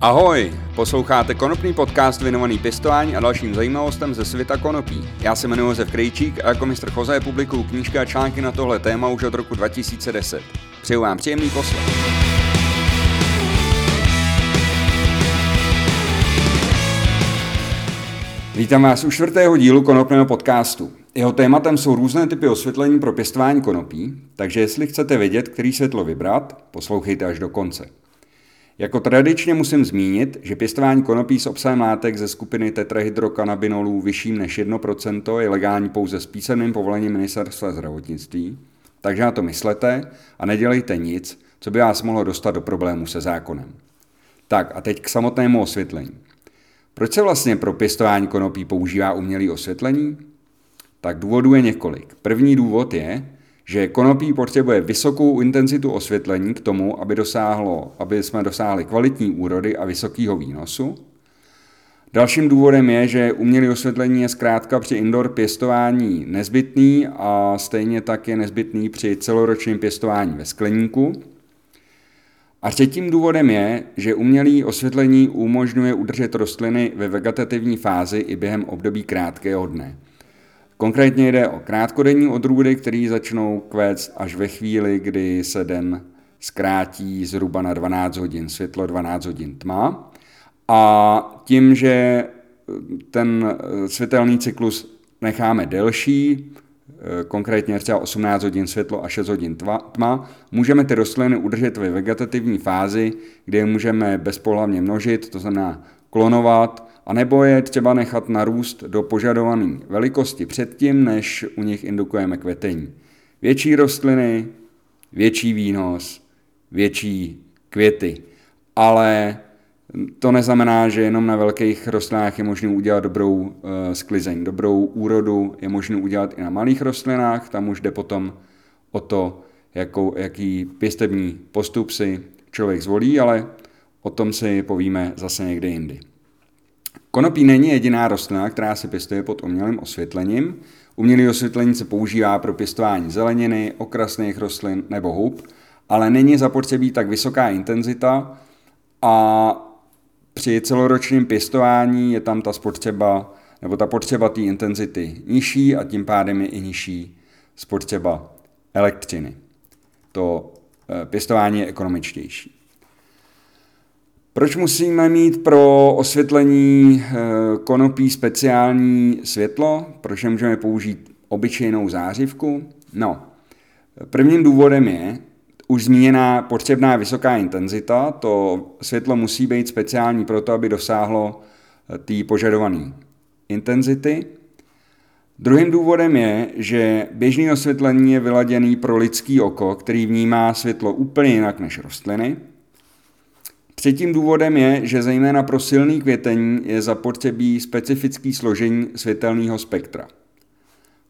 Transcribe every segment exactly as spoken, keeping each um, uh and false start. Ahoj, posloucháte Konopný podcast věnovaný pěstování a dalším zajímavostem ze světa konopí. Já se jmenuji Josef Krejčík a jako mistr Chozaje publikuju knížky a články na tohle téma už od roku dva tisíce deset. Přeju vám příjemný poslech. Vítám vás u čtvrtého dílu Konopného podcastu. Jeho tématem jsou různé typy osvětlení pro pěstování konopí, takže jestli chcete vědět, který světlo vybrat, poslouchejte až do konce. Jako tradičně musím zmínit, že pěstování konopí s obsahem látek ze skupiny tetrahydrokanabinolů vyšším než jedno procento je legální pouze s písemným povolením Ministerstva zdravotnictví, takže na to myslete a nedělejte nic, co by vás mohlo dostat do problémů se zákonem. Tak a teď k samotnému osvětlení. Proč se vlastně pro pěstování konopí používá umělé osvětlení? Tak důvodů je několik. První důvod je, že konopí potřebuje vysokou intenzitu osvětlení k tomu, aby, dosáhlo, aby jsme dosáhli kvalitní úrody a vysokého výnosu. Dalším důvodem je, že umělé osvětlení je zkrátka při indoor pěstování nezbytný a stejně tak je nezbytný při celoročním pěstování ve skleníku. A třetím důvodem je, že umělé osvětlení umožňuje udržet rostliny ve vegetativní fázi i během období krátkého dne. Konkrétně jde o krátkodenní odrůdy, které začnou kvést až ve chvíli, kdy se den zkrátí zhruba na dvanáct hodin světlo, dvanáct hodin tma. A tím, že ten světelný cyklus necháme delší, konkrétně třeba osmnáct hodin světlo a šest hodin tma, můžeme ty rostliny udržet ve vegetativní fázi, kde je můžeme bezpohlavně množit, to znamená klonovat, anebo je třeba nechat narůst do požadované velikosti předtím, než u nich indukujeme kvetení. Větší rostliny, větší výnos, větší květy. Ale to neznamená, že jenom na velkých rostlinách je možné udělat dobrou sklizeň, dobrou úrodu je možné udělat i na malých rostlinách, tam už jde potom o to, jakou, jaký pěstební postup si člověk zvolí, ale o tom si povíme zase někde jindy. Konopí není jediná rostlina, která se pěstuje pod umělým osvětlením. Umělé osvětlení se používá pro pěstování zeleniny, okrasných rostlin nebo hub, ale není zapotřebí tak vysoká intenzita a při celoročním pěstování je tam ta spotřeba, nebo ta potřeba té intenzity nižší a tím pádem je i nižší spotřeba elektřiny. To pěstování je ekonomičtější. Proč musíme mít pro osvětlení konopí speciální světlo? Proč nemůžeme použít obyčejnou zářivku? No, prvním důvodem je už zmíněná potřebná vysoká intenzita. To světlo musí být speciální proto, aby dosáhlo té požadované intenzity. Druhým důvodem je, že běžné osvětlení je vyladěné pro lidský oko, který vnímá světlo úplně jinak než rostliny. Třetím důvodem je, že zejména pro silný květení je zapotřebí specifické složení světelného spektra.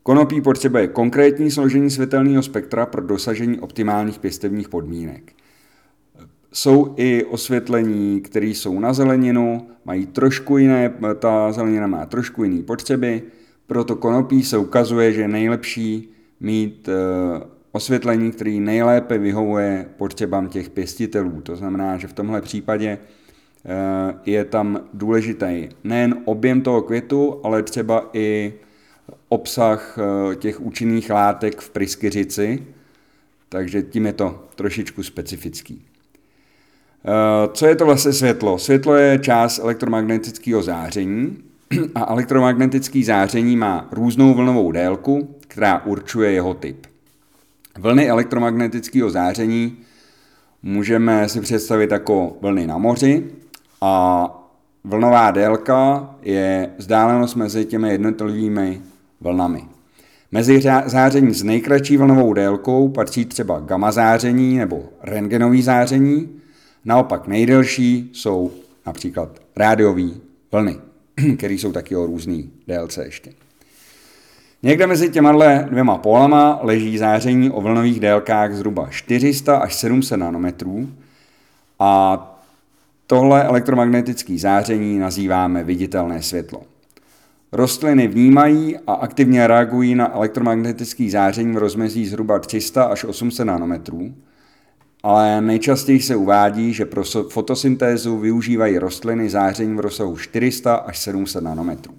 Konopí potřebuje konkrétní složení světelného spektra pro dosažení optimálních pěstebních podmínek. Jsou i osvětlení, které jsou na zeleninu, mají trošku jiné, ta zelenina má trošku jiné potřeby, proto konopí se ukazuje, že je nejlepší mít osvětlení, který nejlépe vyhovuje potřebám těch pěstitelů. To znamená, že v tomhle případě je tam důležitý nejen objem toho květu, ale třeba i obsah těch účinných látek v pryskyřici, takže tím je to trošičku specifický. Co je to vlastně světlo? Světlo je část elektromagnetického záření a elektromagnetické záření má různou vlnovou délku, která určuje jeho typ. Vlny elektromagnetického záření můžeme si představit jako vlny na moři a vlnová délka je vzdálenost mezi těmi jednotlivými vlnami. Mezi záření s nejkratší vlnovou délkou patří třeba gamma záření nebo rentgenové záření, naopak nejdelší jsou například rádiové vlny, které jsou taky o různé délce ještě. Někde mezi těma dvěma pólama leží záření o vlnových délkách zhruba čtyři sta až sedm set nanometrů a tohle elektromagnetické záření nazýváme viditelné světlo. Rostliny vnímají a aktivně reagují na elektromagnetické záření v rozmezí zhruba tři sta až osm set nanometrů. ale nejčastěji se uvádí, že pro fotosyntézu využívají rostliny záření v rozsahu čtyři sta až sedm set nanometrů.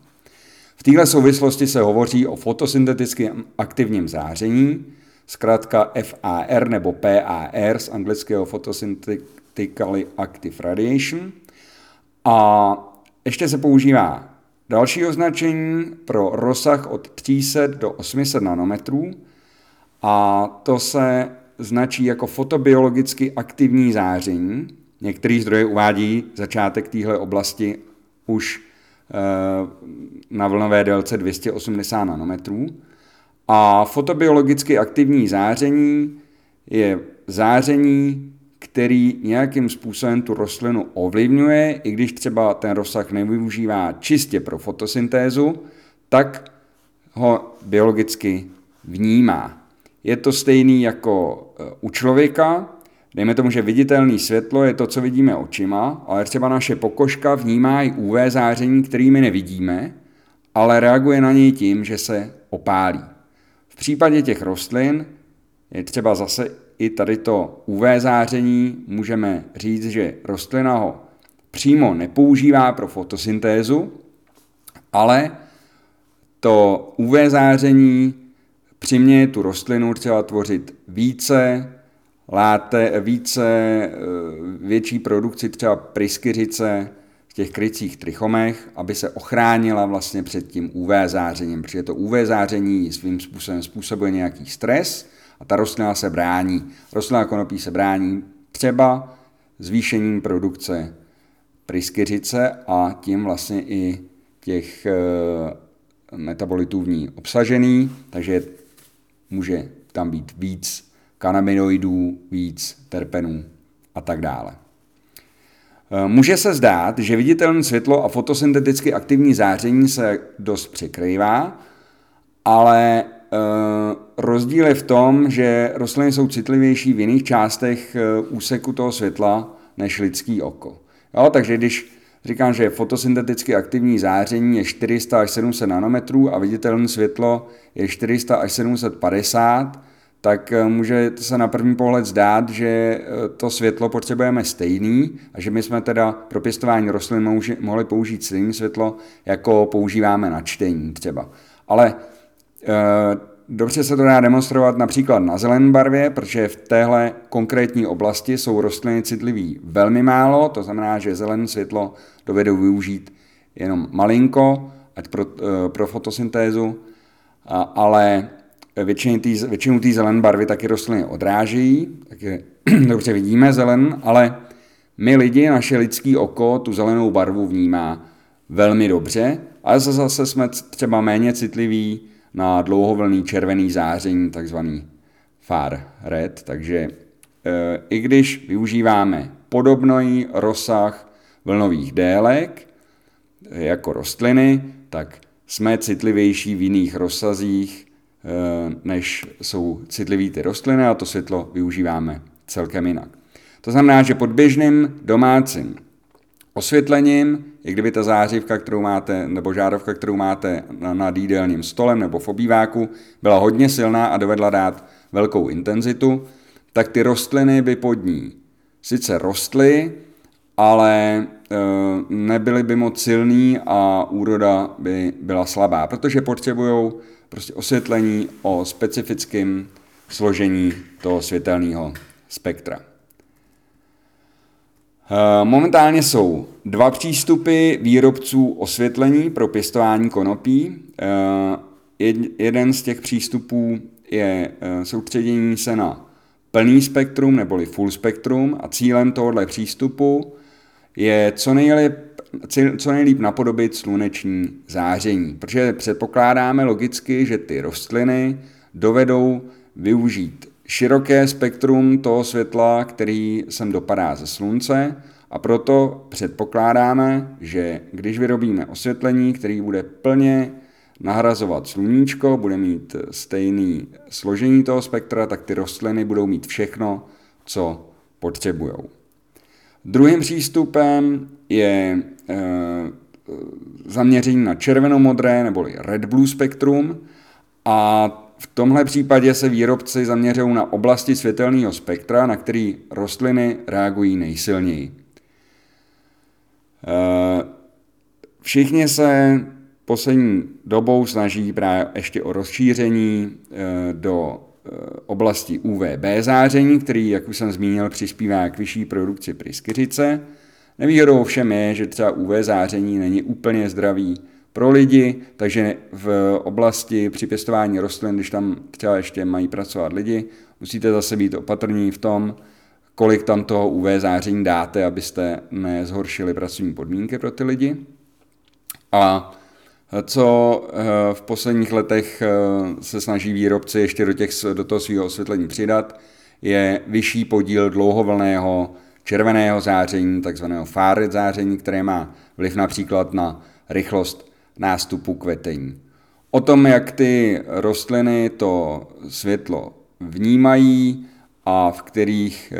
V této souvislosti se hovoří o fotosyntetickém aktivním záření, zkrátka F A R nebo P A R z anglického Photosynthetically Active Radiation. A ještě se používá další označení pro rozsah od tři sta do osmi set nanometrů a to se značí jako fotobiologicky aktivní záření. Některé zdroje uvádí začátek této oblasti už na vlnové délce dvě stě osmdesát nanometrů. A fotobiologicky aktivní záření je záření, který nějakým způsobem tu rostlinu ovlivňuje, i když třeba ten rozsah nevyužívá čistě pro fotosyntézu, tak ho biologicky vnímá. Je to stejný jako u člověka, dejme tomu, že viditelné světlo je to, co vidíme očima, ale třeba naše pokožka vnímá i U V záření, který my nevidíme, ale reaguje na něj tím, že se opálí. V případě těch rostlin je třeba zase i tady to U V záření, můžeme říct, že rostlina ho přímo nepoužívá pro fotosyntézu, ale to U V záření přiměje tu rostlinu třeba tvořit více, láte, více větší produkci třeba pryskyřice v těch krycích trichomech, aby se ochránila vlastně před tím U V zářením, protože to U V záření svým způsobem způsobuje nějaký stres a ta rostlina se brání. Rostlina konopí se brání třeba zvýšením produkce pryskyřice a tím vlastně i těch metabolitů v ní obsažený, takže může tam být víc kanabinoidů, víc terpenů a tak dále. Může se zdát, že viditelné světlo a fotosynteticky aktivní záření se dost překrývá, ale rozdíl je v tom, že rostliny jsou citlivější v jiných částech úseku toho světla než lidský oko. Jo, takže když říkám, že fotosynteticky aktivní záření je čtyři sta až sedm set nanometrů a viditelné světlo je čtyři sta až sedm set padesát, tak může se na první pohled zdát, že to světlo potřebujeme stejný a že my jsme teda pro pěstování rostlin mohli použít stejné světlo, jako používáme na čtení třeba. Ale e, dobře se to dá demonstrovat například na zelené barvě, protože v téhle konkrétní oblasti jsou rostliny citlivý velmi málo, to znamená, že zelené světlo dovedou využít jenom malinko, ať pro, e, pro fotosyntézu, a, ale většinu té zelené barvy taky rostliny odrážejí, takže dobře vidíme zelen, ale my lidi, naše lidský oko, tu zelenou barvu vnímá velmi dobře, ale zase jsme třeba méně citliví na dlouhovlnný červený záření, takzvaný F A R red, takže e, i když využíváme podobný rozsah vlnových délek jako rostliny, tak jsme citlivější v jiných rozsazích, než jsou citlivé ty rostliny a to světlo využíváme celkem jinak. To znamená, že pod běžným domácím osvětlením, i kdyby ta zářivka, kterou máte, nebo žárovka, kterou máte nad jídelním stolem nebo v obýváku, byla hodně silná a dovedla dát velkou intenzitu, tak ty rostliny by pod ní sice rostly, ale nebyly by moc silný a úroda by byla slabá, protože potřebují prostě osvětlení o specifickém složení toho světelného spektra. Momentálně jsou dva přístupy výrobců osvětlení pro pěstování konopí. Jeden z těch přístupů je soustředění se na plný spektrum neboli full spektrum a cílem tohoto přístupu je co nejlíp, co nejlíp napodobit sluneční záření, protože předpokládáme logicky, že ty rostliny dovedou využít široké spektrum toho světla, který sem dopadá ze slunce a proto předpokládáme, že když vyrobíme osvětlení, který bude plně nahrazovat sluníčko, bude mít stejné složení toho spektra, tak ty rostliny budou mít všechno, co potřebujou. Druhým přístupem je e, zaměření na červeno-modré neboli red-blue spektrum a V tomhle případě se výrobci zaměřují na oblasti světelného spektra, na který rostliny reagují nejsilněji. Všichni se poslední dobou snaží právě ještě o rozšíření do oblasti U V B záření, který, jak už jsem zmínil, přispívá k vyšší produkci pryskyřice. Nevýhodou všem je, že třeba U V záření není úplně zdravý pro lidi, takže v oblasti při pěstování rostlin, když tam třeba ještě mají pracovat lidi, musíte zase být opatrní v tom, kolik tam toho U V záření dáte, abyste nezhoršili pracovní podmínky pro ty lidi. A co v posledních letech se snaží výrobci ještě do, těch, do toho svého osvětlení přidat, je vyšší podíl dlouhovlnného červeného záření, takzvaného F A R záření, které má vliv například na rychlost nástupu kvetení. O tom, jak ty rostliny to světlo vnímají a v kterých,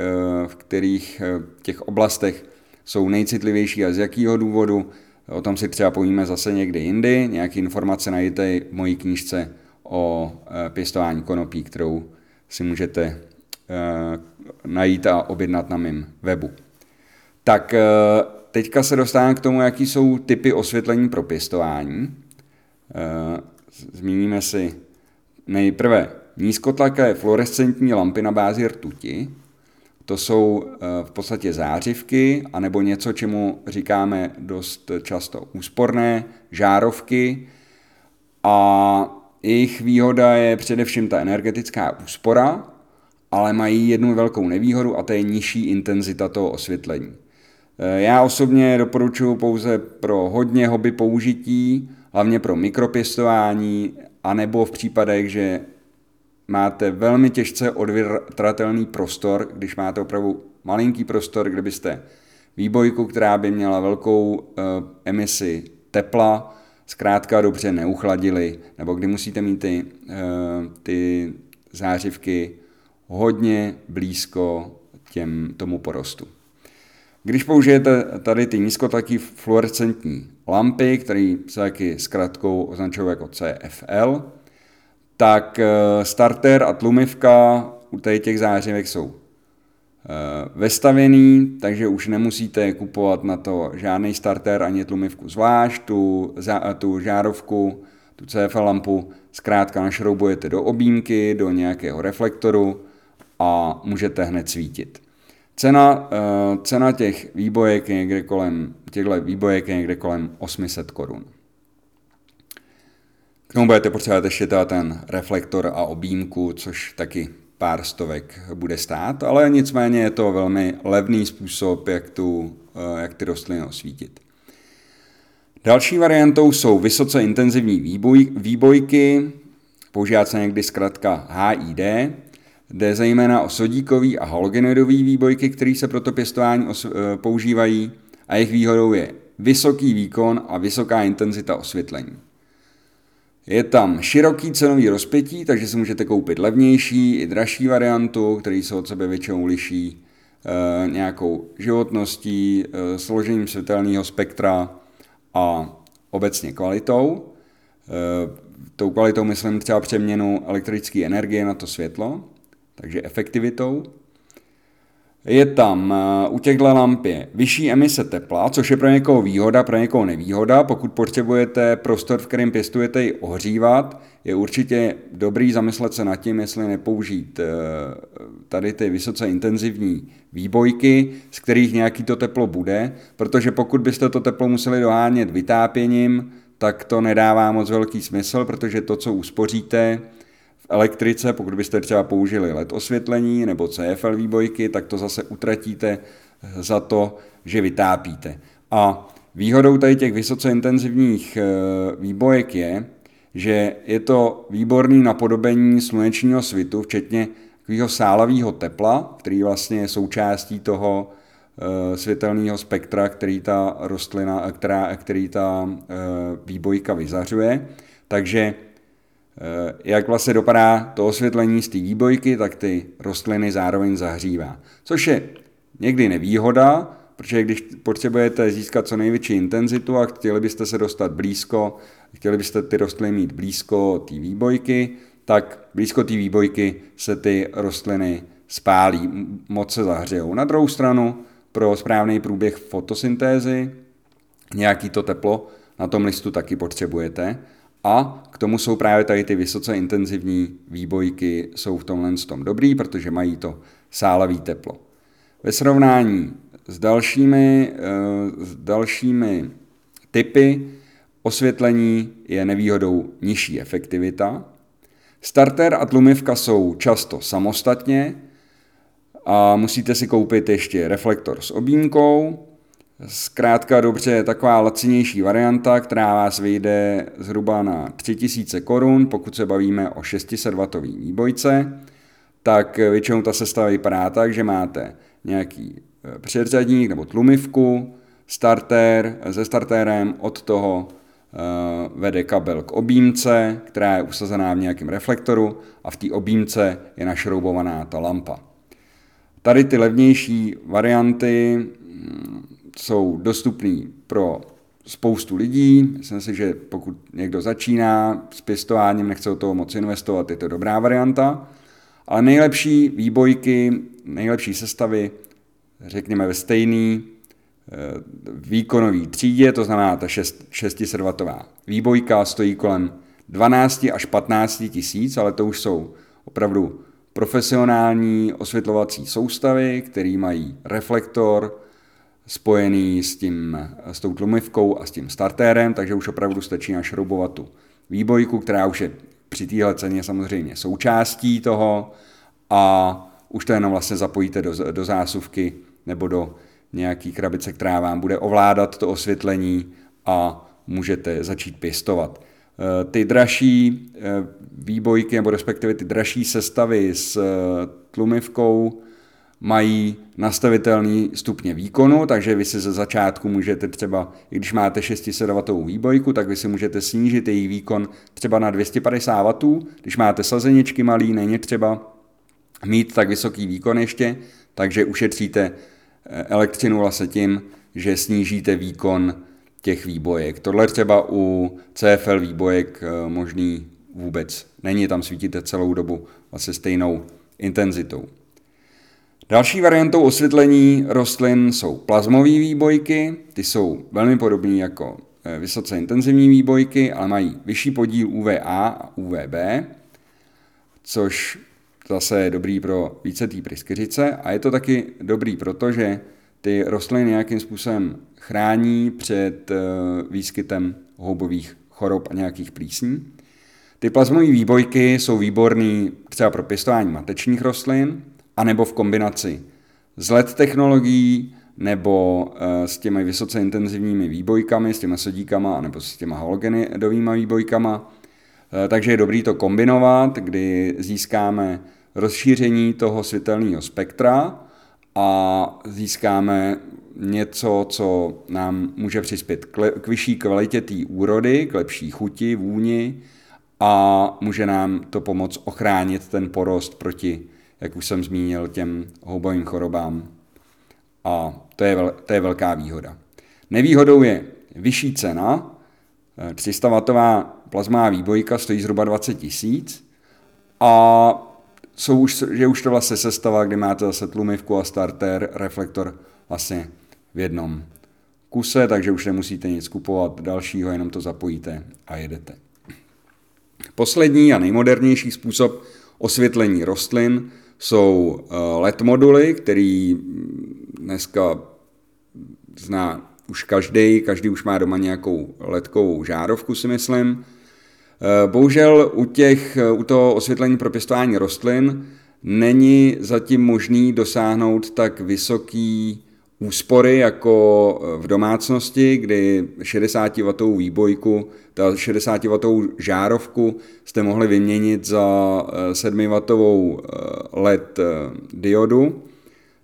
v kterých těch oblastech jsou nejcitlivější a z jakého důvodu, o tom si třeba povíme zase někdy jindy. Nějaké informace najdete v mojí knížce o pěstování konopí, kterou si můžete najít a objednat na mém webu. Tak teďka se dostávám k tomu, jaký jsou typy osvětlení pro pěstování. Zmíníme si nejprve nízkotlaké fluorescentní lampy na bázi rtuti. To jsou v podstatě zářivky, anebo něco, čemu říkáme dost často úsporné žárovky. A jejich výhoda je především ta energetická úspora, ale mají jednu velkou nevýhodu a to je nižší intenzita toho osvětlení. Já osobně doporučuji pouze pro hodně hobby použití, hlavně pro mikropěstování, anebo v případech, že máte velmi těžce odvětratelný prostor, když máte opravdu malinký prostor, kde byste výbojku, která by měla velkou e, emisi tepla, zkrátka dobře neuchladili, nebo kdy musíte mít ty, e, ty zářivky hodně blízko těm, tomu porostu. Když použijete tady ty nízkotlaké fluorescentní lampy, které se taky zkratkou označují jako C F L, tak starter a tlumivka u těch zářivek jsou vestavěný, takže už nemusíte kupovat na to žádný starter ani tlumivku zvlášť, tu, tu žárovku, tu C F L lampu zkrátka našroubujete do objímky, do nějakého reflektoru a můžete hned svítit. Cena, cena těch výbojek je někde kolem, těchto výbojek je někde kolem osm set korun. K tomu budete potřebovat ještě ten reflektor a objímku, což taky pár stovek bude stát, ale nicméně je to velmi levný způsob, jak, tu, jak ty rostliny osvítit. Další variantou jsou vysoce intenzivní výboj, výbojky, používá se někdy zkrátka H I D, jde zejména o sodíkový a halogenoidový výbojky, které se pro to pěstování os, používají a jejich výhodou je vysoký výkon a vysoká intenzita osvětlení. Je tam široký cenový rozpětí, takže si můžete koupit levnější i dražší variantu, který se od sebe většinou liší e, nějakou životností, e, složením světelného spektra a obecně kvalitou. E, tou kvalitou myslím třeba přeměnu elektrické energie na to světlo, takže efektivitou. Je tam e, u těchto lamp je vyšší emise tepla, což je pro někoho výhoda, pro někoho nevýhoda. Pokud potřebujete prostor, v kterém pěstujete, ji ohřívat, je určitě dobrý zamyslet se nad tím, jestli nepoužít e, tady ty vysoce intenzivní výbojky, z kterých nějaký to teplo bude, protože pokud byste to teplo museli dohánět vytápěním, tak to nedává moc velký smysl, protože to, co uspoříte elektrice, pokud byste třeba použili L E D osvětlení nebo C F L výbojky, tak to zase utratíte za to, že vytápíte. A výhodou tady těch vysoce intenzivních výbojek je, že je to výborný napodobení slunečního svitu, včetně takového sálavého tepla, který vlastně je součástí toho světelného spektra, který ta rostlina, která, který ta výbojka vyzařuje. Takže jak vlastně dopadá to osvětlení z té výbojky, tak ty rostliny zároveň zahřívá. Což je někdy nevýhoda, protože když potřebujete získat co největší intenzitu a chtěli byste se dostat blízko, chtěli byste ty rostliny mít blízko té výbojky, tak blízko té výbojky se ty rostliny spálí, moc se zahřejou. Na druhou stranu pro správný průběh fotosyntézy nějaký to teplo na tom listu taky potřebujete a k tomu jsou právě tady ty vysoce intenzivní výbojky jsou v tomhle tom dobrý, protože mají to sálavý teplo. Ve srovnání s dalšími, s dalšími typy osvětlení je nevýhodou nižší efektivita. Starter a tlumivka jsou často samostatně a musíte si koupit ještě reflektor s objímkou. Zkrátka dobře, taková lacinější varianta, která vás vyjde zhruba na tři tisíce korun, pokud se bavíme o šest set wattové výbojce, tak většinou ta sestava vypadá tak, že máte nějaký předřadník nebo tlumivku, startér se startérem, od toho vede kabel k objímce, která je usazená v nějakém reflektoru a v té objímce je našroubovaná ta lampa. Tady ty levnější varianty jsou dostupné pro spoustu lidí. Myslím si, že pokud někdo začíná s pěstováním, nechce do toho moc investovat, je to dobrá varianta. Ale nejlepší výbojky, nejlepší sestavy, řekněme ve stejný výkonový třídě, to znamená ta šest set wattová výbojka, stojí kolem dvanáct až patnáct tisíc, ale to už jsou opravdu profesionální osvětlovací soustavy, které mají reflektor spojený s, tím, s tou tlumivkou a s tím startérem, takže už opravdu stačí našroubovat tu výbojku, která už je při téhle ceně samozřejmě součástí toho a už to jenom vlastně zapojíte do, do zásuvky nebo do nějaký krabice, která vám bude ovládat to osvětlení a můžete začít pěstovat. Ty dražší výbojky, nebo respektive ty dražší sestavy s tlumivkou mají nastavitelný stupně výkonu, takže vy si ze začátku můžete třeba, i když máte šest set wattovou výbojku, tak vy si můžete snížit její výkon třeba na dvě stě padesát wattů. Když máte sazeničky malý, není třeba mít tak vysoký výkon ještě, takže ušetříte elektřinu vlastně tím, že snížíte výkon těch výbojek. Tohle třeba u C F L výbojek možný vůbec není, tam svítíte celou dobu vlastně stejnou intenzitou. Další variantou osvětlení rostlin jsou plazmové výbojky, ty jsou velmi podobné jako vysoce intenzivní výbojky, ale mají vyšší podíl U V A a U V B, což zase je dobrý pro vícetý pryskyřice a je to taky dobrý, protože ty rostliny nějakým způsobem chrání před výskytem houbových chorob a nějakých plísní. Ty plazmové výbojky jsou výborný třeba pro pěstování matečních rostlin, anebo v kombinaci s L E D technologií, nebo s těmi vysoce intenzivními výbojkami, s těma sodíkama, nebo s těma halogenidovými výbojkama. Takže je dobré to kombinovat, kdy získáme rozšíření toho světelného spektra a získáme něco, co nám může přispět k vyšší kvalitě té úrody, k lepší chuti, vůni a může nám to pomoct ochránit ten porost proti, jak už jsem zmínil, těm houbovým chorobám. A to je, vel, to je velká výhoda. Nevýhodou je vyšší cena. tři sta wattová plazmová výbojka stojí zhruba dvacet tisíc a jsou už, že už to vlastně sestava, kde máte zase tlumivku a starter, reflektor vlastně v jednom kuse, takže už nemusíte nic kupovat dalšího, jenom to zapojíte a jedete. Poslední a nejmodernější způsob osvětlení rostlin jsou L E D moduly, který dneska zná už každý, každý už má doma nějakou L E Dkovou žárovku, si myslím. Bohužel u, těch, u toho osvětlení pro pěstování rostlin není zatím možný dosáhnout tak vysoký úspory jako v domácnosti, kdy šedesát wattovou výbojku, ta šedesát wattovou žárovku jste mohli vyměnit za sedm wattovou L E D diodu.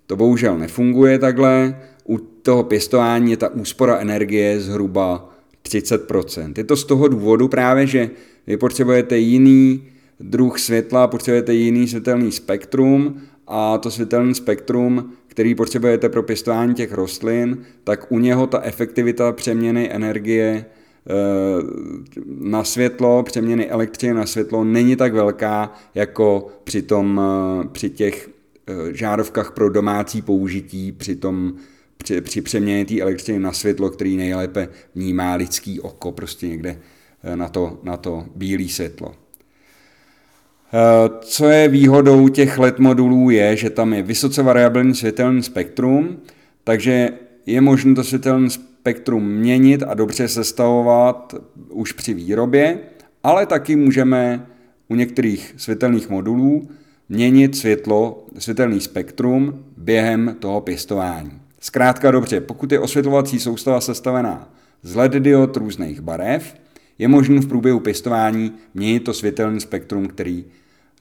To bohužel nefunguje takhle. U toho pěstování je ta úspora energie zhruba třicet procent. Je to z toho důvodu právě, že vy potřebujete jiný druh světla, potřebujete jiný světelný spektrum a to světelné spektrum, který potřebujete pro pěstování těch rostlin, tak u něho ta efektivita přeměny energie na světlo, přeměny elektřiny na světlo, není tak velká jako při, tom, při těch žárovkách pro domácí použití, při tom při, při přeměně té elektřiny na světlo, který nejlépe vnímá lidský oko, prostě někde na to, na to bílé světlo. Co je výhodou těch el é dé modulů je, že tam je vysoce variabilní světelné spektrum, takže je možné to světelné spektrum měnit a dobře sestavovat už při výrobě, ale taky můžeme u některých světelných modulů měnit světlo, světelný spektrum během toho pěstování. Zkrátka dobře, pokud je osvětlovací soustava sestavená z el é dé diod různých barev, je možné v průběhu pěstování měnit to světelné spektrum, který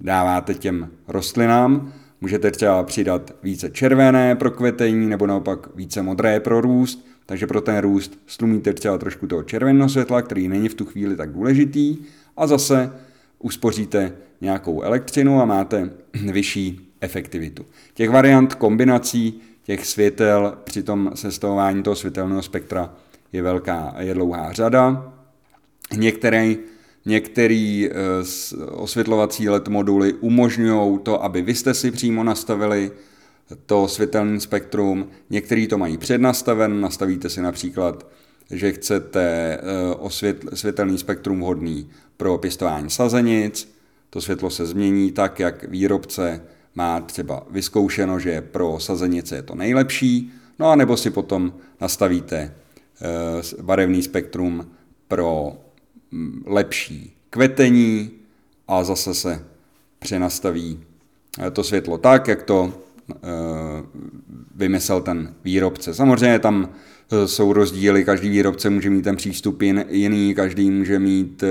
dáváte těm rostlinám. Můžete třeba přidat více červené pro kvetení nebo naopak více modré pro růst, takže pro ten růst slumíte třeba trošku toho červeného světla, který není v tu chvíli tak důležitý, a zase uspoříte nějakou elektřinu a máte vyšší efektivitu. Těch variant kombinací těch světel při tom sestavování toho světelného spektra je velká, je dlouhá řada. Některé, některé osvětlovací el é dé moduly umožňují to, aby vy jste si přímo nastavili to světelné spektrum, některé to mají přednastaven, nastavíte si například, že chcete osvětl, světelný spektrum vhodný pro pěstování sazenic, to světlo se změní tak, jak výrobce má třeba vyzkoušeno, že pro sazenice je to nejlepší, no a nebo si potom nastavíte barevný spektrum pro lepší kvetení a zase se přenastaví to světlo tak, jak to vymyslel ten výrobce. Samozřejmě tam jsou rozdíly, každý výrobce může mít ten přístup jiný, každý může mít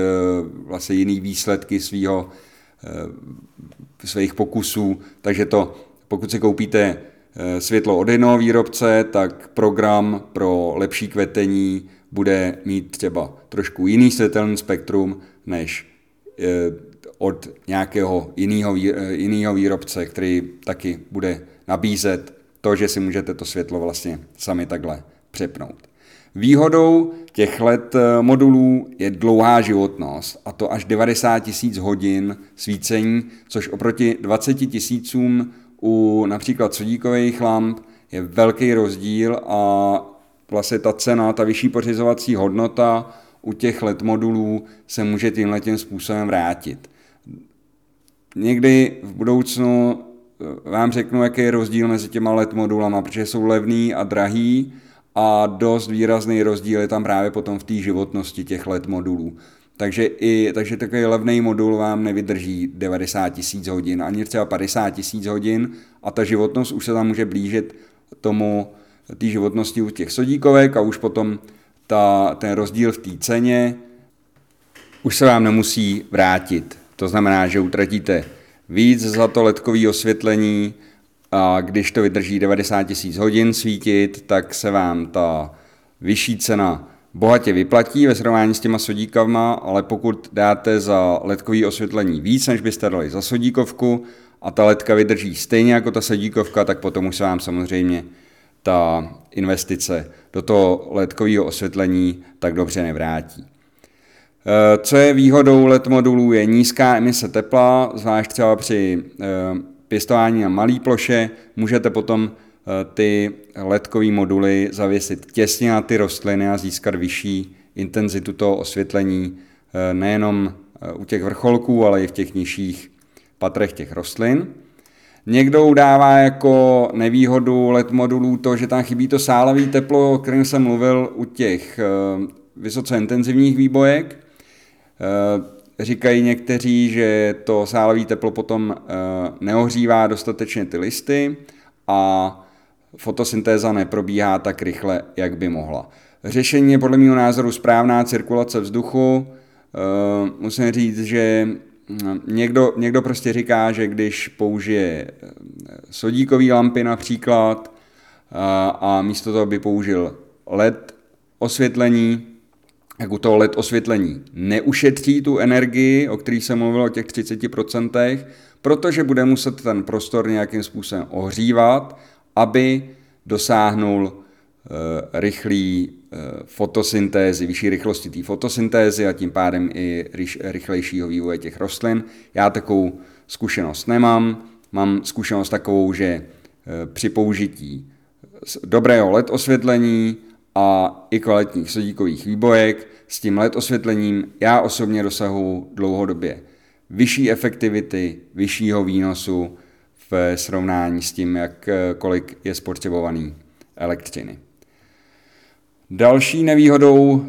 vlastně jiný výsledky svýho, svých pokusů, takže to, pokud si koupíte světlo od jednoho výrobce, tak program pro lepší kvetení bude mít třeba trošku jiný světelný spektrum než od nějakého jiného výrobce, který taky bude nabízet to, že si můžete to světlo vlastně sami takhle přepnout. Výhodou těch el é dé modulů je dlouhá životnost, a to až devadesát tisíc hodin svícení, což oproti dvacet tisícům u například sodíkových lamp je velký rozdíl, a vlastně ta cena, ta vyšší pořizovací hodnota u těch el é dé modulů se může tímhle tím způsobem vrátit. Někdy v budoucnu vám řeknu, jaký je rozdíl mezi těma el é dé modulama, protože jsou levný a drahý a dost výrazný rozdíl je tam právě potom v té životnosti těch el é dé modulů. Takže, i, takže takový levný modul vám nevydrží devadesát tisíc hodin, ani třeba padesát tisíc hodin, a ta životnost už se tam může blížit tomu té životnosti u těch sodíkovek, a už potom ta, ten rozdíl v té ceně už se vám nemusí vrátit. To znamená, že utratíte víc za to el é dkové osvětlení, a když to vydrží devadesát tisíc hodin svítit, tak se vám ta vyšší cena bohatě vyplatí ve srovnání s těma sodíkama, ale pokud dáte za el é dkové osvětlení víc, než byste dali za sodíkovku, a ta el é dka vydrží stejně jako ta sodíkovka, tak potom už se vám samozřejmě ta investice do toho el é dkového osvětlení tak dobře nevrátí. Co je výhodou el é dé modulů je nízká emise tepla, zvlášť třeba při pěstování na malé ploše můžete potom ty el é dkové moduly zavěsit těsně na ty rostliny a získat vyšší intenzitu toho osvětlení nejenom u těch vrcholků, ale i v těch nižších patrech těch rostlin. Někdo dává jako nevýhodu el é dé modulů to, že tam chybí to sálavý teplo, o kterém jsem mluvil u těch vysoce intenzivních výbojek. Říkají někteří, že to sálavý teplo potom neohřívá dostatečně ty listy a fotosyntéza neprobíhá tak rychle, jak by mohla. Řešení je podle mého názoru správná cirkulace vzduchu. Musím říct, že Někdo, někdo prostě říká, že když použije sodíkové lampy například a, a místo toho by použil el é dé osvětlení, jak u toho el é dé osvětlení neušetří tu energii, o které jsem mluvil, o těch třicet procent, protože bude muset ten prostor nějakým způsobem ohřívat, aby dosáhnul rychlý fotosyntézy, vyšší rychlosti té fotosyntézy a tím pádem i rychlejšího vývoje těch rostlin. Já takovou zkušenost nemám. Mám zkušenost takovou, že při použití dobrého el é dé osvětlení a i kvalitních sodíkových výbojek s tím el é dé osvětlením já osobně dosahuji dlouhodobě vyšší efektivity, vyššího výnosu v srovnání s tím, jak kolik je spotřebovaný elektřiny. Další nevýhodou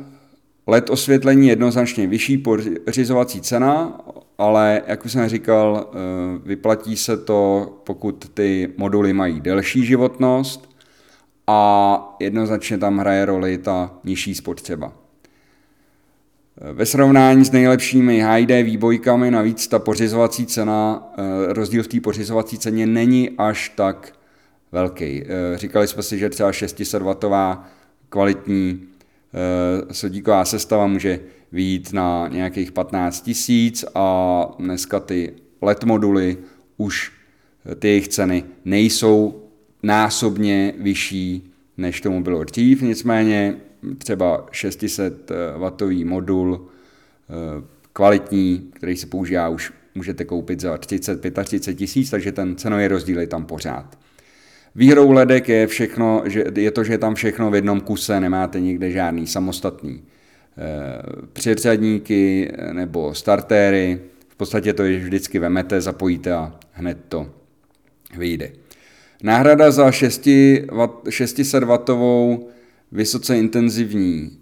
el é dé osvětlení je jednoznačně vyšší pořizovací cena, ale jak už jsem říkal, vyplatí se to, pokud ty moduly mají delší životnost a jednoznačně tam hraje roli ta nižší spotřeba. Ve srovnání s nejlepšími há í dé výbojkami navíc ta pořizovací cena, rozdíl v té pořizovací ceně není až tak velký. Říkali jsme si, že třeba šest set wattů kvalitní sodíková sestava může vyjít na nějakých patnáct tisíc a dneska ty el é dé moduly už ty jejich ceny nejsou násobně vyšší, než tomu bylo dřív, nicméně třeba šest set wattů modul kvalitní, který se používá, už můžete koupit za třicet až třicet pět tisíc, takže ten cenový rozdíl je tam pořád. Výhodou el é dek je, všechno, že je to, že je tam všechno v jednom kuse, nemáte nikde žádný samostatný předřadníky nebo startéry, v podstatě to je vždycky vemete, zapojíte a hned to vyjde. Náhrada za šest set wattů vysoce intenzivní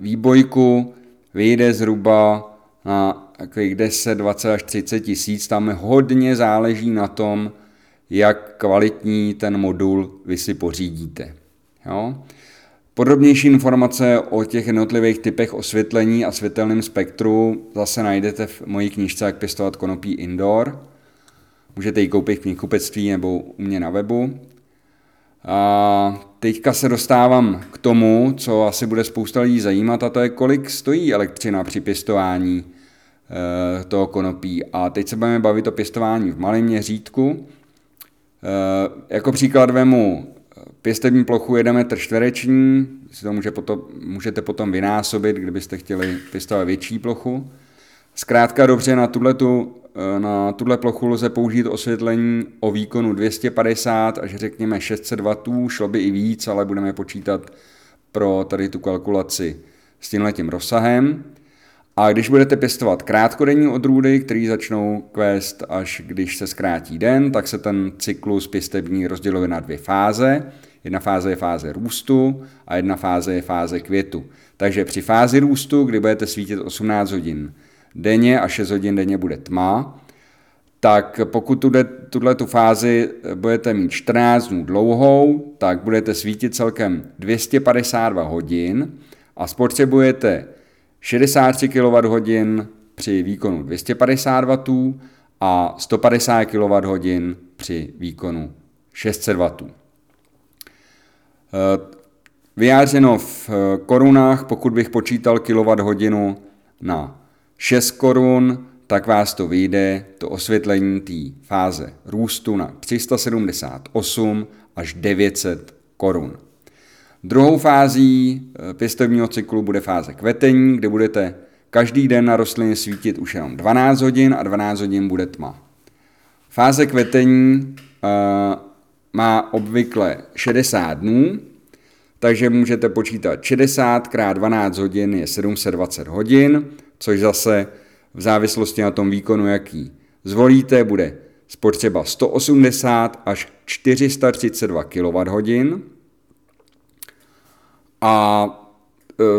výbojku vyjde zhruba na deset, dvacet až třicet tisíc, tam hodně záleží na tom, jak kvalitní ten modul vy si pořídíte. Jo? Podrobnější informace o těch jednotlivých typech osvětlení a světelném spektru zase najdete v mojí knížce Jak pěstovat konopí indoor. Můžete ji koupit v knihkupectví nebo u mě na webu. A teďka se dostávám k tomu, co asi bude spousta lidí zajímat, a to je, kolik stojí elektřina při pěstování e, toho konopí. A teď se budeme bavit o pěstování v malém měřítku. E, jako příklad vemu pěstební plochu jeden metr čtvereční, si to může potom, můžete potom vynásobit, kdybyste chtěli pěstovat větší plochu. Zkrátka dobře, na tuto na tuto plochu lze použít osvětlení o výkonu dvě stě padesát až řekněme šest set wattů, šlo by i víc, ale budeme počítat pro tady tu kalkulaci s tímhletím rozsahem. A když budete pěstovat krátkodenní odrůdy, které začnou kvést, až když se zkrátí den, tak se ten cyklus pěstební rozděluje na dvě fáze. Jedna fáze je fáze růstu a jedna fáze je fáze květu. Takže při fázi růstu, kdy budete svítit osmnáct hodin denně a šest hodin denně bude tma, tak pokud tuto fázi budete mít čtrnáct dnů dlouhou, tak budete svítit celkem dvě stě padesát dva hodin a spotřebujete šedesát tři kilowatthodin při výkonu dvě stě padesát wattů a sto padesát kilowatthodin při výkonu šest set wattů. Vyjádřeno v korunách, pokud bych počítal kilowatthodinu na šest korun, tak vás to vyjde, to osvětlení té fáze růstu, na tři sta sedmdesát osm až devět set korun. Druhou fází pěstebního cyklu bude fáze kvetení, kde budete každý den na rostlině svítit už jenom dvanáct hodin a dvanáct hodin bude tma. Fáze kvetení uh, má obvykle šedesát dnů, takže můžete počítat šedesát krát dvanáct hodin je sedm set dvacet hodin, což zase v závislosti na tom výkonu, jaký zvolíte, bude spotřeba sto osmdesát až čtyři sta třicet dva kilowatthodin. A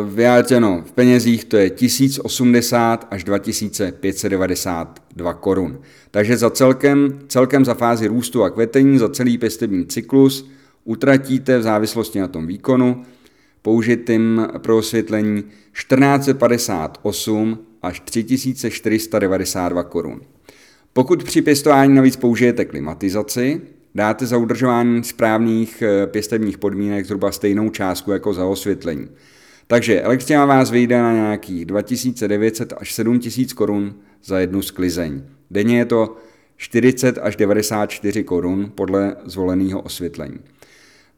vyjádřeno v penězích to je tisíc osmdesát až dva tisíce pět set devadesát dva korun. Takže za celkem, celkem za fázi růstu a kvetení, za celý pěstební cyklus utratíte v závislosti na tom výkonu použitým pro osvětlení tisíc čtyři sta padesát osm až tři tisíce čtyři sta devadesát dva korun. Pokud při pěstování navíc použijete klimatizaci, dáte za udržování správných pěstebních podmínek zhruba stejnou částku jako za osvětlení. Takže elektřina vás vyjde na nějakých dva tisíce devět set až sedm tisíc korun za jednu sklizeň. Denně je to čtyřicet až devadesát čtyři korun podle zvoleného osvětlení.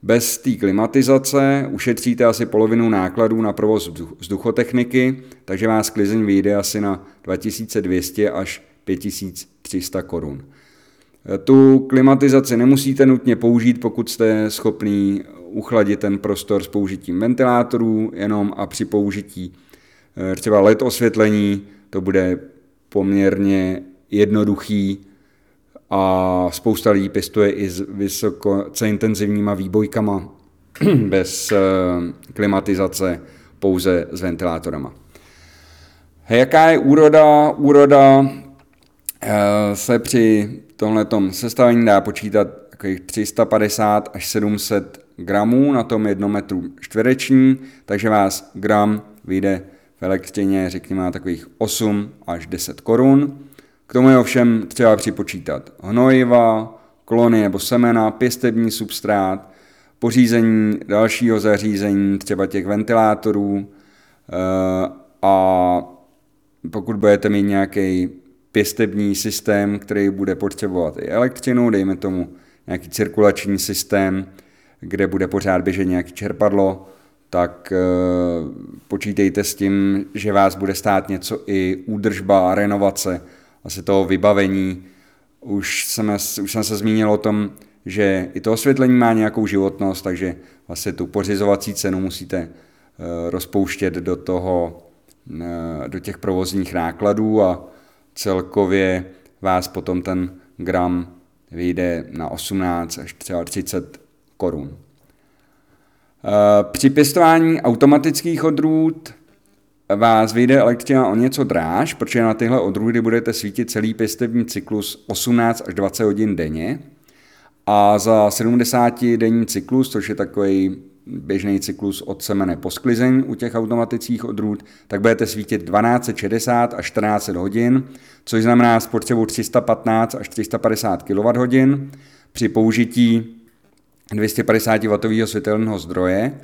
Bez té klimatizace ušetříte asi polovinu nákladů na provoz vzduchotechniky, takže vás sklizeň vyjde asi na dva tisíce dvě stě až pět tisíc tři sta korun. Tu klimatizaci nemusíte nutně použít, pokud jste schopný uchladit ten prostor s použitím ventilátorů jenom a při použití třeba el é dé osvětlení, to bude poměrně jednoduchý a spousta lidí pěstuje i s vysoce intenzivníma výbojkama bez klimatizace, pouze s ventilátorama. Jaká je úroda? Úroda se při tomhletom sestavení dá počítat takových tři sta padesát až sedm set gramů na tom jednom metru čtvereční, takže vás gram vyjde v elektřině, řekněme, takových osm až deset korun. K tomu je ovšem třeba připočítat hnojiva, klony nebo semena, pěstební substrát, pořízení dalšího zařízení, třeba těch ventilátorů, a pokud budete mít nějaký pěstební systém, který bude potřebovat i elektřinu, dejme tomu nějaký cirkulační systém, kde bude pořád běžet nějaké čerpadlo, tak počítejte s tím, že vás bude stát něco i údržba, renovace asi toho vybavení. Už jsem, už jsem se zmínil o tom, že i to osvětlení má nějakou životnost, takže vlastně tu pořizovací cenu musíte rozpouštět do toho, do těch provozních nákladů a celkově vás potom ten gram vyjde na osmnáct až třeba třicet korun. Při pěstování automatických odrůd vás vyjde elektřina o něco dráž, protože na tyhle odrůdy budete svítit celý pěstební cyklus osmnáct až dvacet hodin denně a za sedmdesátidenní cyklus, což je takový běžný cyklus od semene po sklizeň u těch automatických odrůd, tak budete svítit dvanáct set šedesát až čtrnáct set hodin, což znamená spotřebu tři sta patnáct až tři sta padesát kilowatthodin při použití dvě stě padesát wattů světelného zdroje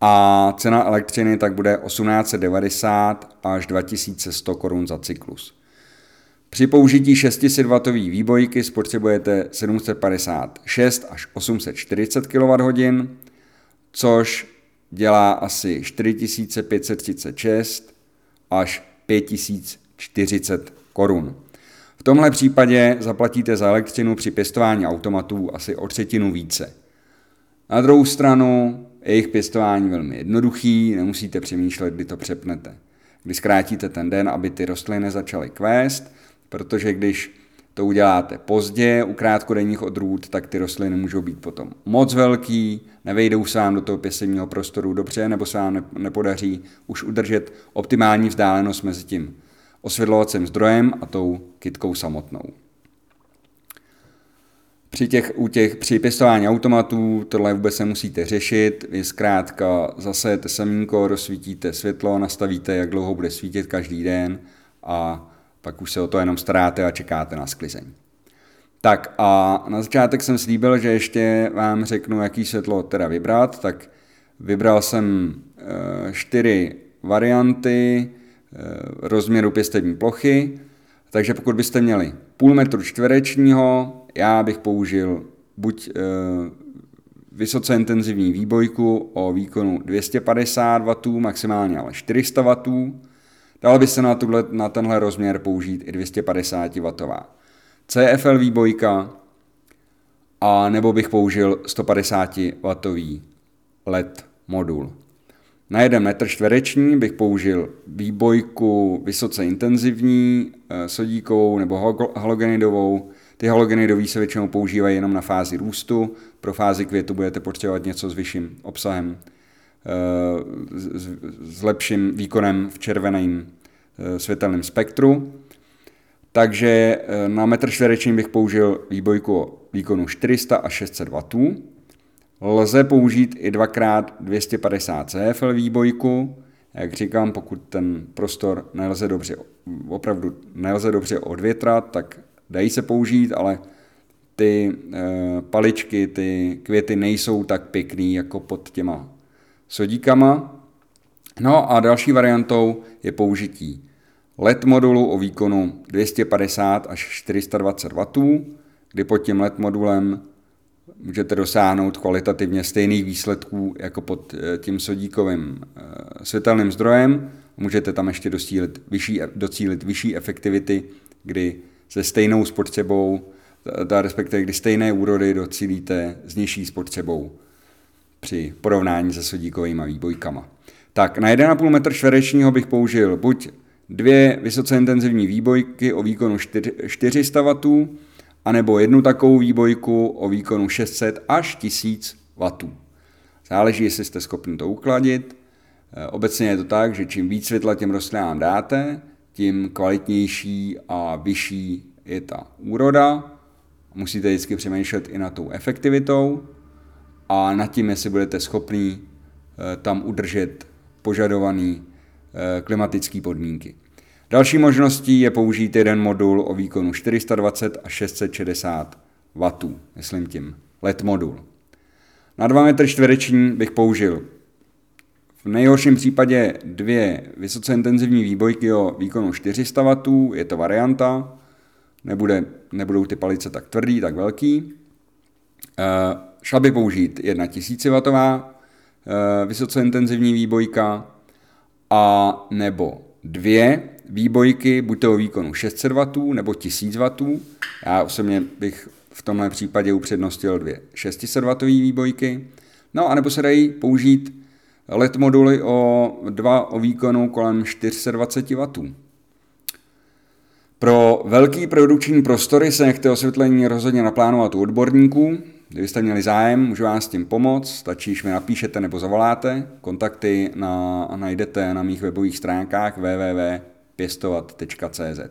a cena elektřiny tak bude tisíc osm set devadesát až dva tisíce sto korun za cyklus. Při použití šest set wattů výbojky spotřebujete sedm set padesát šest až osm set čtyřicet kilowatthodin, což dělá asi čtyři tisíce pět set třicet šest až pět tisíc čtyřicet korun. V tomhle případě zaplatíte za elektřinu při pěstování automatů asi o třetinu více. Na druhou stranu je jejich pěstování velmi jednoduchý, nemusíte přemýšlet, kdy to přepnete. Kdy zkrátíte ten den, aby ty rostliny začaly kvést, protože když to uděláte pozdě u krátkodenních odrůd, tak ty rostliny můžou být potom moc velký, nevejdou se vám do toho pěstebního prostoru dobře, nebo se vám nepodaří už udržet optimální vzdálenost mezi tím osvětlovacím zdrojem a tou kytkou samotnou. Při, těch, u těch, při pěstování automatů tohle vůbec nemusíte řešit. Vy zkrátka zasejete semínko, rozsvítíte světlo, nastavíte, jak dlouho bude svítit každý den a pak už se o to jenom staráte a čekáte na sklizeň. Tak a na začátek jsem slíbil, že ještě vám řeknu, jaký světlo teda vybrat. Tak vybral jsem čtyři varianty rozměru pěstební plochy, takže pokud byste měli půl metru čtverečního, já bych použil buď e, vysoce intenzivní výbojku o výkonu dvě stě padesát wattů, maximálně ale čtyři sta wattů, dalo by se na, tuhle, na tenhle rozměr použít i dvě stě padesát wattová C F L výbojka, a nebo bych použil sto padesát wattový el é dé modul. Na jeden metr čtvereční bych použil výbojku vysoce intenzivní, sodíkovou nebo halogenidovou. Ty halogenidový se většinou používají jenom na fázi růstu, pro fázi květu budete potřebovat něco s vyšším obsahem, s lepším výkonem v červeném světelném spektru. Takže na metr čtvereční bych použil výbojku o výkonu čtyři sta až šest set wattů. Lze použít i dva krát dvě stě padesát C F L výbojku, jak říkám, pokud ten prostor nelze dobře, opravdu nelze dobře odvětrat, tak dají se použít, ale ty e, paličky, ty květy nejsou tak pěkný jako pod těma sodíkama. No a další variantou je použití el é dé modulu o výkonu dvě stě padesát až čtyři sta dvacet wattů, kdy pod tím el é dé modulem můžete dosáhnout kvalitativně stejných výsledků jako pod tím sodíkovým světelným zdrojem. Můžete tam ještě docílit vyšší, docílit vyšší efektivity, kdy se stejnou spotřebou, respektive kdy stejné úrody docílíte s nižší spotřebou při porovnání se sodíkovými výbojkama. Tak na jeden a půl metru čtverečního bych použil buď dvě vysoce intenzivní výbojky o výkonu čtyři sta wattů, anebo jednu takovou výbojku o výkonu šest set až tisíc wattů. Záleží, jestli jste schopni to ukladit. Obecně je to tak, že čím víc světla těm rostlinám dáte, tím kvalitnější a vyšší je ta úroda. Musíte vždycky přemýšlet i nad tou efektivitou a nad tím, jestli budete schopni tam udržet požadované klimatické podmínky. Další možností je použít jeden modul o výkonu čtyři sta dvacet až šest set šedesát wattů, myslím tím el é dé modul. Na dva metry čtvereční bych použil v nejhorším případě dvě vysoce intenzivní výbojky o výkonu čtyři sta wattů, je to varianta, nebude, nebudou ty palice tak tvrdý, tak velký. E, šla by použít jedna tisíc wattová e, vysoce intenzivní výbojka a nebo dvě výbojky, buď to o výkonu šest set wattů nebo tisíc wattů. Já osobně bych v tomhle případě upřednostil dvě šest set wattové výbojky. No a nebo se dají použít el é dé moduly o dva o výkonu kolem čtyři sta dvacet wattů. Pro velký produkční prostory se nechte osvětlení rozhodně naplánovat u odborníků. Kdybyste měli zájem, můžu vám s tím pomoct, stačí, že mi napíšete nebo zavoláte. Kontakty na, najdete na mých webových stránkách w w w tečka pěstovat tečka c z.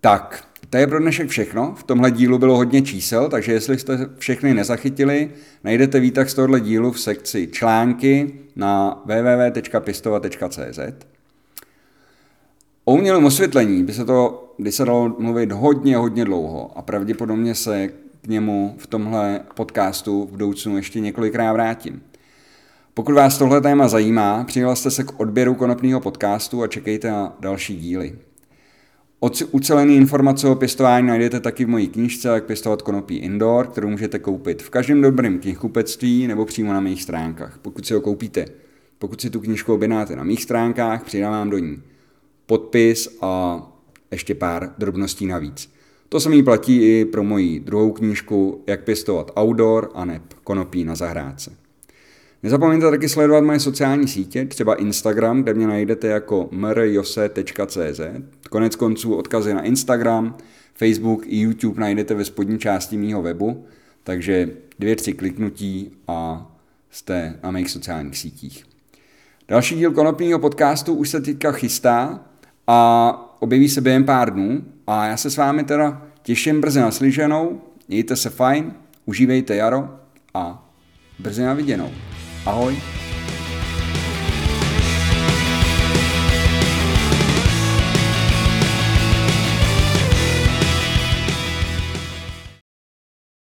Tak, to je pro dnešek všechno. V tomhle dílu bylo hodně čísel, takže jestli jste všechny nezachytili, najdete výtah z tohohle dílu v sekci články na w w w tečka pěstovat tečka c z. O umělém osvětlení by se to by se dalo mluvit hodně, hodně dlouho a pravděpodobně se k němu v tomhle podcastu v budoucnu ještě několikrát vrátím. Pokud vás tohle téma zajímá, přihlaste se k odběru konopného podcastu a čekejte na další díly. Ucelený informace o pěstování najdete taky v mojí knížce Jak pěstovat konopí indoor, kterou můžete koupit v každém dobrém knihkupectví nebo přímo na mých stránkách. Pokud si ho koupíte, pokud si tu knížku objednáte na mých stránkách, přidávám do ní podpis a ještě pár drobností navíc. To samé platí i pro moji druhou knížku Jak pěstovat outdoor a neb konopí na zahrádce. Nezapomeňte taky sledovat moje sociální sítě, třeba Instagram, kde mě najdete jako m r jose tečka c z. Konec konců odkazy na Instagram, Facebook i YouTube najdete ve spodní části mýho webu, takže dvě, tři kliknutí a jste na mých sociálních sítích. Další díl konopního podcastu už se teďka chystá a objeví se během pár dnů a já se s vámi teda těším brzy na slyšenou, mějte se fajn, užívejte jaro a brzy na viděnou. Ahoj!